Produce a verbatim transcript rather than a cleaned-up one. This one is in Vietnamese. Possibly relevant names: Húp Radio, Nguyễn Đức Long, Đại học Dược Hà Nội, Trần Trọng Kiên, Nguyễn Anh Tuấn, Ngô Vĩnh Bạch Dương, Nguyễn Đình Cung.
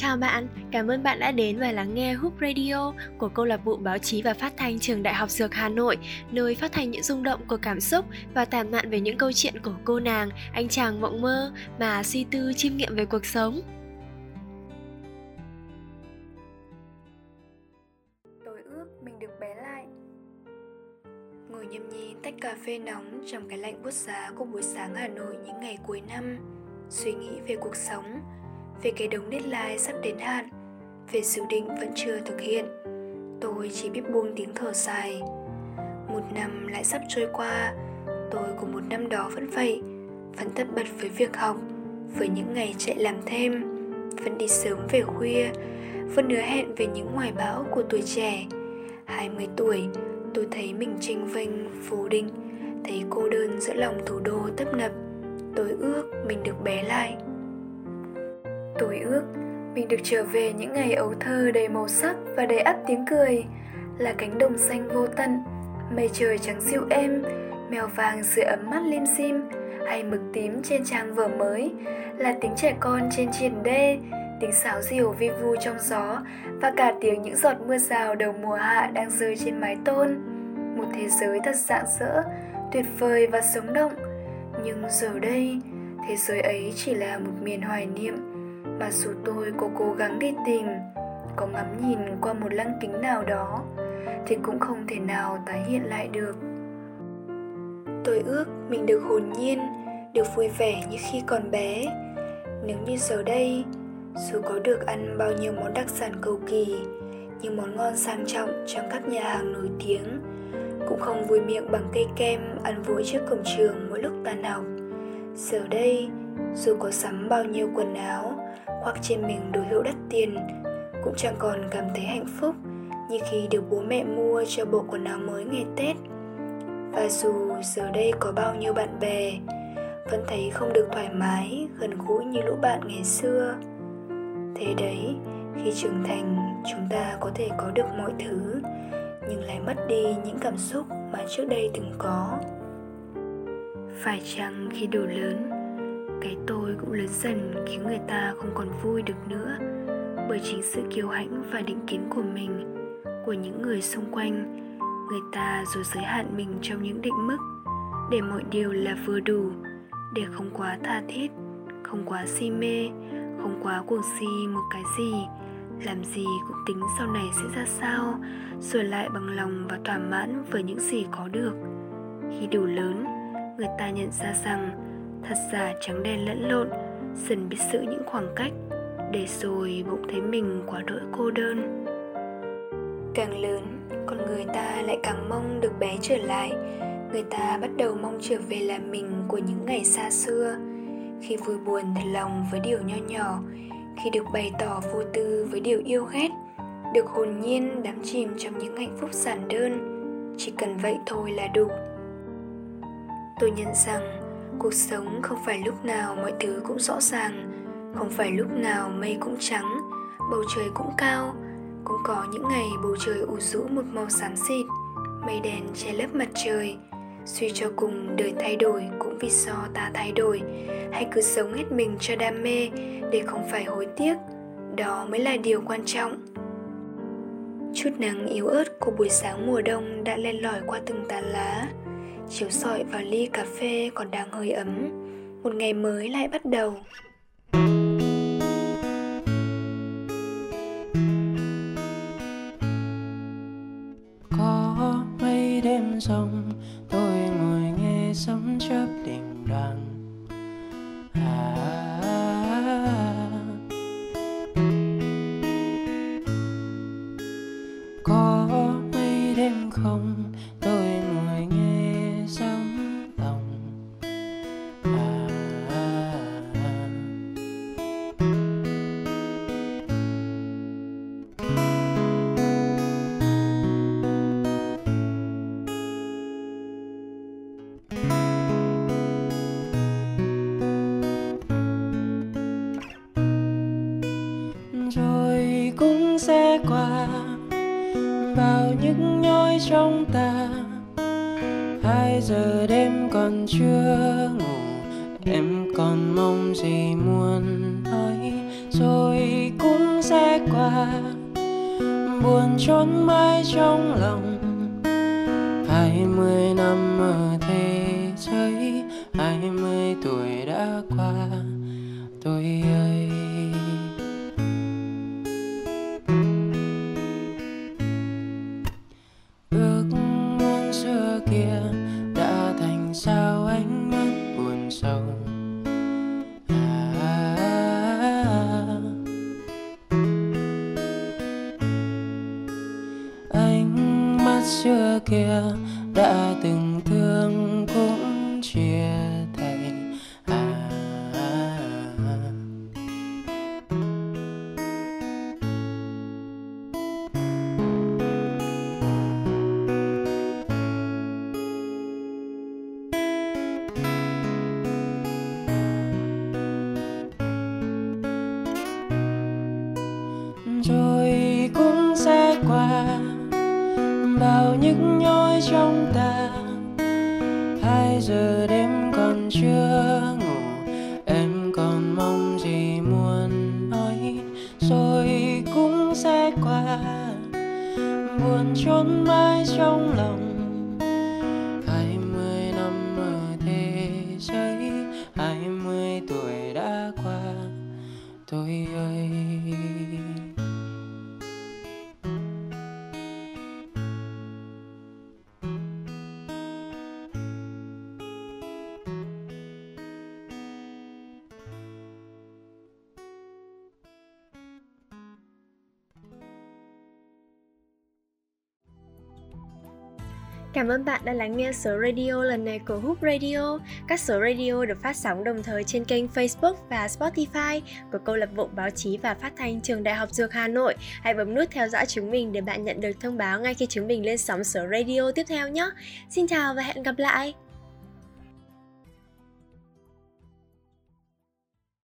Chào bạn, cảm ơn bạn đã đến và lắng nghe Húp Radio của câu lạc bộ báo chí và phát thanh trường Đại học Dược Hà Nội, nơi phát thanh những rung động của cảm xúc và tản mạn về những câu chuyện của cô nàng, anh chàng mộng mơ mà suy tư chiêm nghiệm về cuộc sống. Tôi ước mình được bé lại, ngồi nhâm nhi tách cà phê nóng trong cái lạnh buốt giá của buổi sáng Hà Nội những ngày cuối năm, suy nghĩ về cuộc sống, về cái đống deadline sắp đến hạn, về dự định vẫn chưa thực hiện. Tôi chỉ biết buông tiếng thở dài. Một năm lại sắp trôi qua. Tôi của một năm đó vẫn vậy, vẫn tất bật với việc học, với những ngày chạy làm thêm, vẫn đi sớm về khuya, vẫn hứa hẹn về những hoài bão của tuổi trẻ. Hai mươi tuổi, tôi thấy mình chênh vênh, vô định, thấy cô đơn giữa lòng thủ đô tấp nập. Tôi ước mình được bé lại. Tôi ước mình được trở về những ngày ấu thơ đầy màu sắc và đầy ắp tiếng cười, là cánh đồng xanh vô tận, mây trời trắng siêu êm, mèo vàng sưởi ấm mắt lim dim, hay mực tím trên trang vở mới, là tiếng trẻ con trên triền đê, tiếng sáo diều vi vu trong gió và cả tiếng những giọt mưa rào đầu mùa hạ đang rơi trên mái tôn. Một thế giới thật rạng rỡ, tuyệt vời và sống động. Nhưng giờ đây, thế giới ấy chỉ là một miền hoài niệm mà dù tôi có cố gắng đi tìm, có ngắm nhìn qua một lăng kính nào đó, thì cũng không thể nào tái hiện lại được. Tôi ước mình được hồn nhiên, được vui vẻ như khi còn bé. Nếu như giờ đây, dù có được ăn bao nhiêu món đặc sản cầu kỳ, những món ngon sang trọng trong các nhà hàng nổi tiếng, cũng không vui miệng bằng cây kem ăn vối trước cổng trường mỗi lúc tan học. Giờ đây, dù có sắm bao nhiêu quần áo, khoác trên mình đồ hiệu đắt tiền, cũng chẳng còn cảm thấy hạnh phúc như khi được bố mẹ mua cho bộ quần áo mới ngày Tết. Và dù giờ đây có bao nhiêu bạn bè, vẫn thấy không được thoải mái, gần gũi như lũ bạn ngày xưa. Thế đấy, khi trưởng thành, chúng ta có thể có được mọi thứ, nhưng lại mất đi những cảm xúc mà trước đây từng có. Phải chăng khi đủ lớn, cái tôi cũng lớn dần khiến người ta không còn vui được nữa, bởi chính sự kiêu hãnh và định kiến của mình, của những người xung quanh, người ta rồi giới hạn mình trong những định mức, để mọi điều là vừa đủ, để không quá tha thiết, không quá si mê, không quá cuồng si một cái gì, làm gì cũng tính sau này sẽ ra sao, rồi lại bằng lòng và thỏa mãn với những gì có được. Khi đủ lớn, người ta nhận ra rằng thật giả trắng đen lẫn lộn, dần biết giữ những khoảng cách, để rồi bỗng thấy mình quá đỗi cô đơn. Càng lớn, con người ta lại càng mong được bé trở lại. Người ta bắt đầu mong trở về là mình của những ngày xa xưa, khi vui buồn thật lòng với điều nho nhỏ, khi được bày tỏ vô tư với điều yêu ghét, được hồn nhiên đắm chìm trong những hạnh phúc giản đơn. Chỉ cần vậy thôi là đủ. Tôi nhận rằng cuộc sống không phải lúc nào mọi thứ cũng rõ ràng, không phải lúc nào mây cũng trắng, bầu trời cũng cao. Cũng có những ngày bầu trời u rũ một màu xám xịt, mây đen che lấp mặt trời. Suy cho cùng, đời thay đổi cũng vì do ta thay đổi. Hãy cứ sống hết mình cho đam mê, để không phải hối tiếc. Đó mới là điều quan trọng. Chút nắng yếu ớt của buổi sáng mùa đông đã len lỏi qua từng tán lá, chiếu sọi vào ly cà phê còn đang hơi ấm. Một ngày mới lại bắt đầu. Có mấy đêm rông, tôi ngồi nghe sấm chớp đình đoàng. À, có mấy đêm không, tôi ngồi nghe sống lòng. À, à, à. Rồi cũng sẽ qua bao những nhói trong ta. Hai giờ đêm còn chưa ngủ, em còn mong gì muốn nói. Rồi cũng buồn trốn mãi trong lòng. Hai mươi năm ở thế giới, hai mươi tuổi đã qua tôi ơi. Ước muốn xưa kia đã thành sao ánh mắt buồn sầu. Xưa kia đã từng thương cũng chia tay à, à, à. Rồi cũng sẽ qua bao những nhói trong ta. Hai giờ đêm còn chưa ngủ, em còn mong gì muốn nói. Rồi cũng sẽ qua, buồn trốn mãi trong lòng. Hai mươi năm ở thế giới, hai mươi tuổi đã qua tôi ơi. Cảm ơn bạn đã lắng nghe số radio lần này của Húp Radio. Các số radio được phát sóng đồng thời trên kênh Facebook và Spotify của Câu lạc bộ Báo chí và Phát thanh Trường Đại học Dược Hà Nội. Hãy bấm nút theo dõi chúng mình để bạn nhận được thông báo ngay khi chúng mình lên sóng số radio tiếp theo nhé. Xin chào và hẹn gặp lại!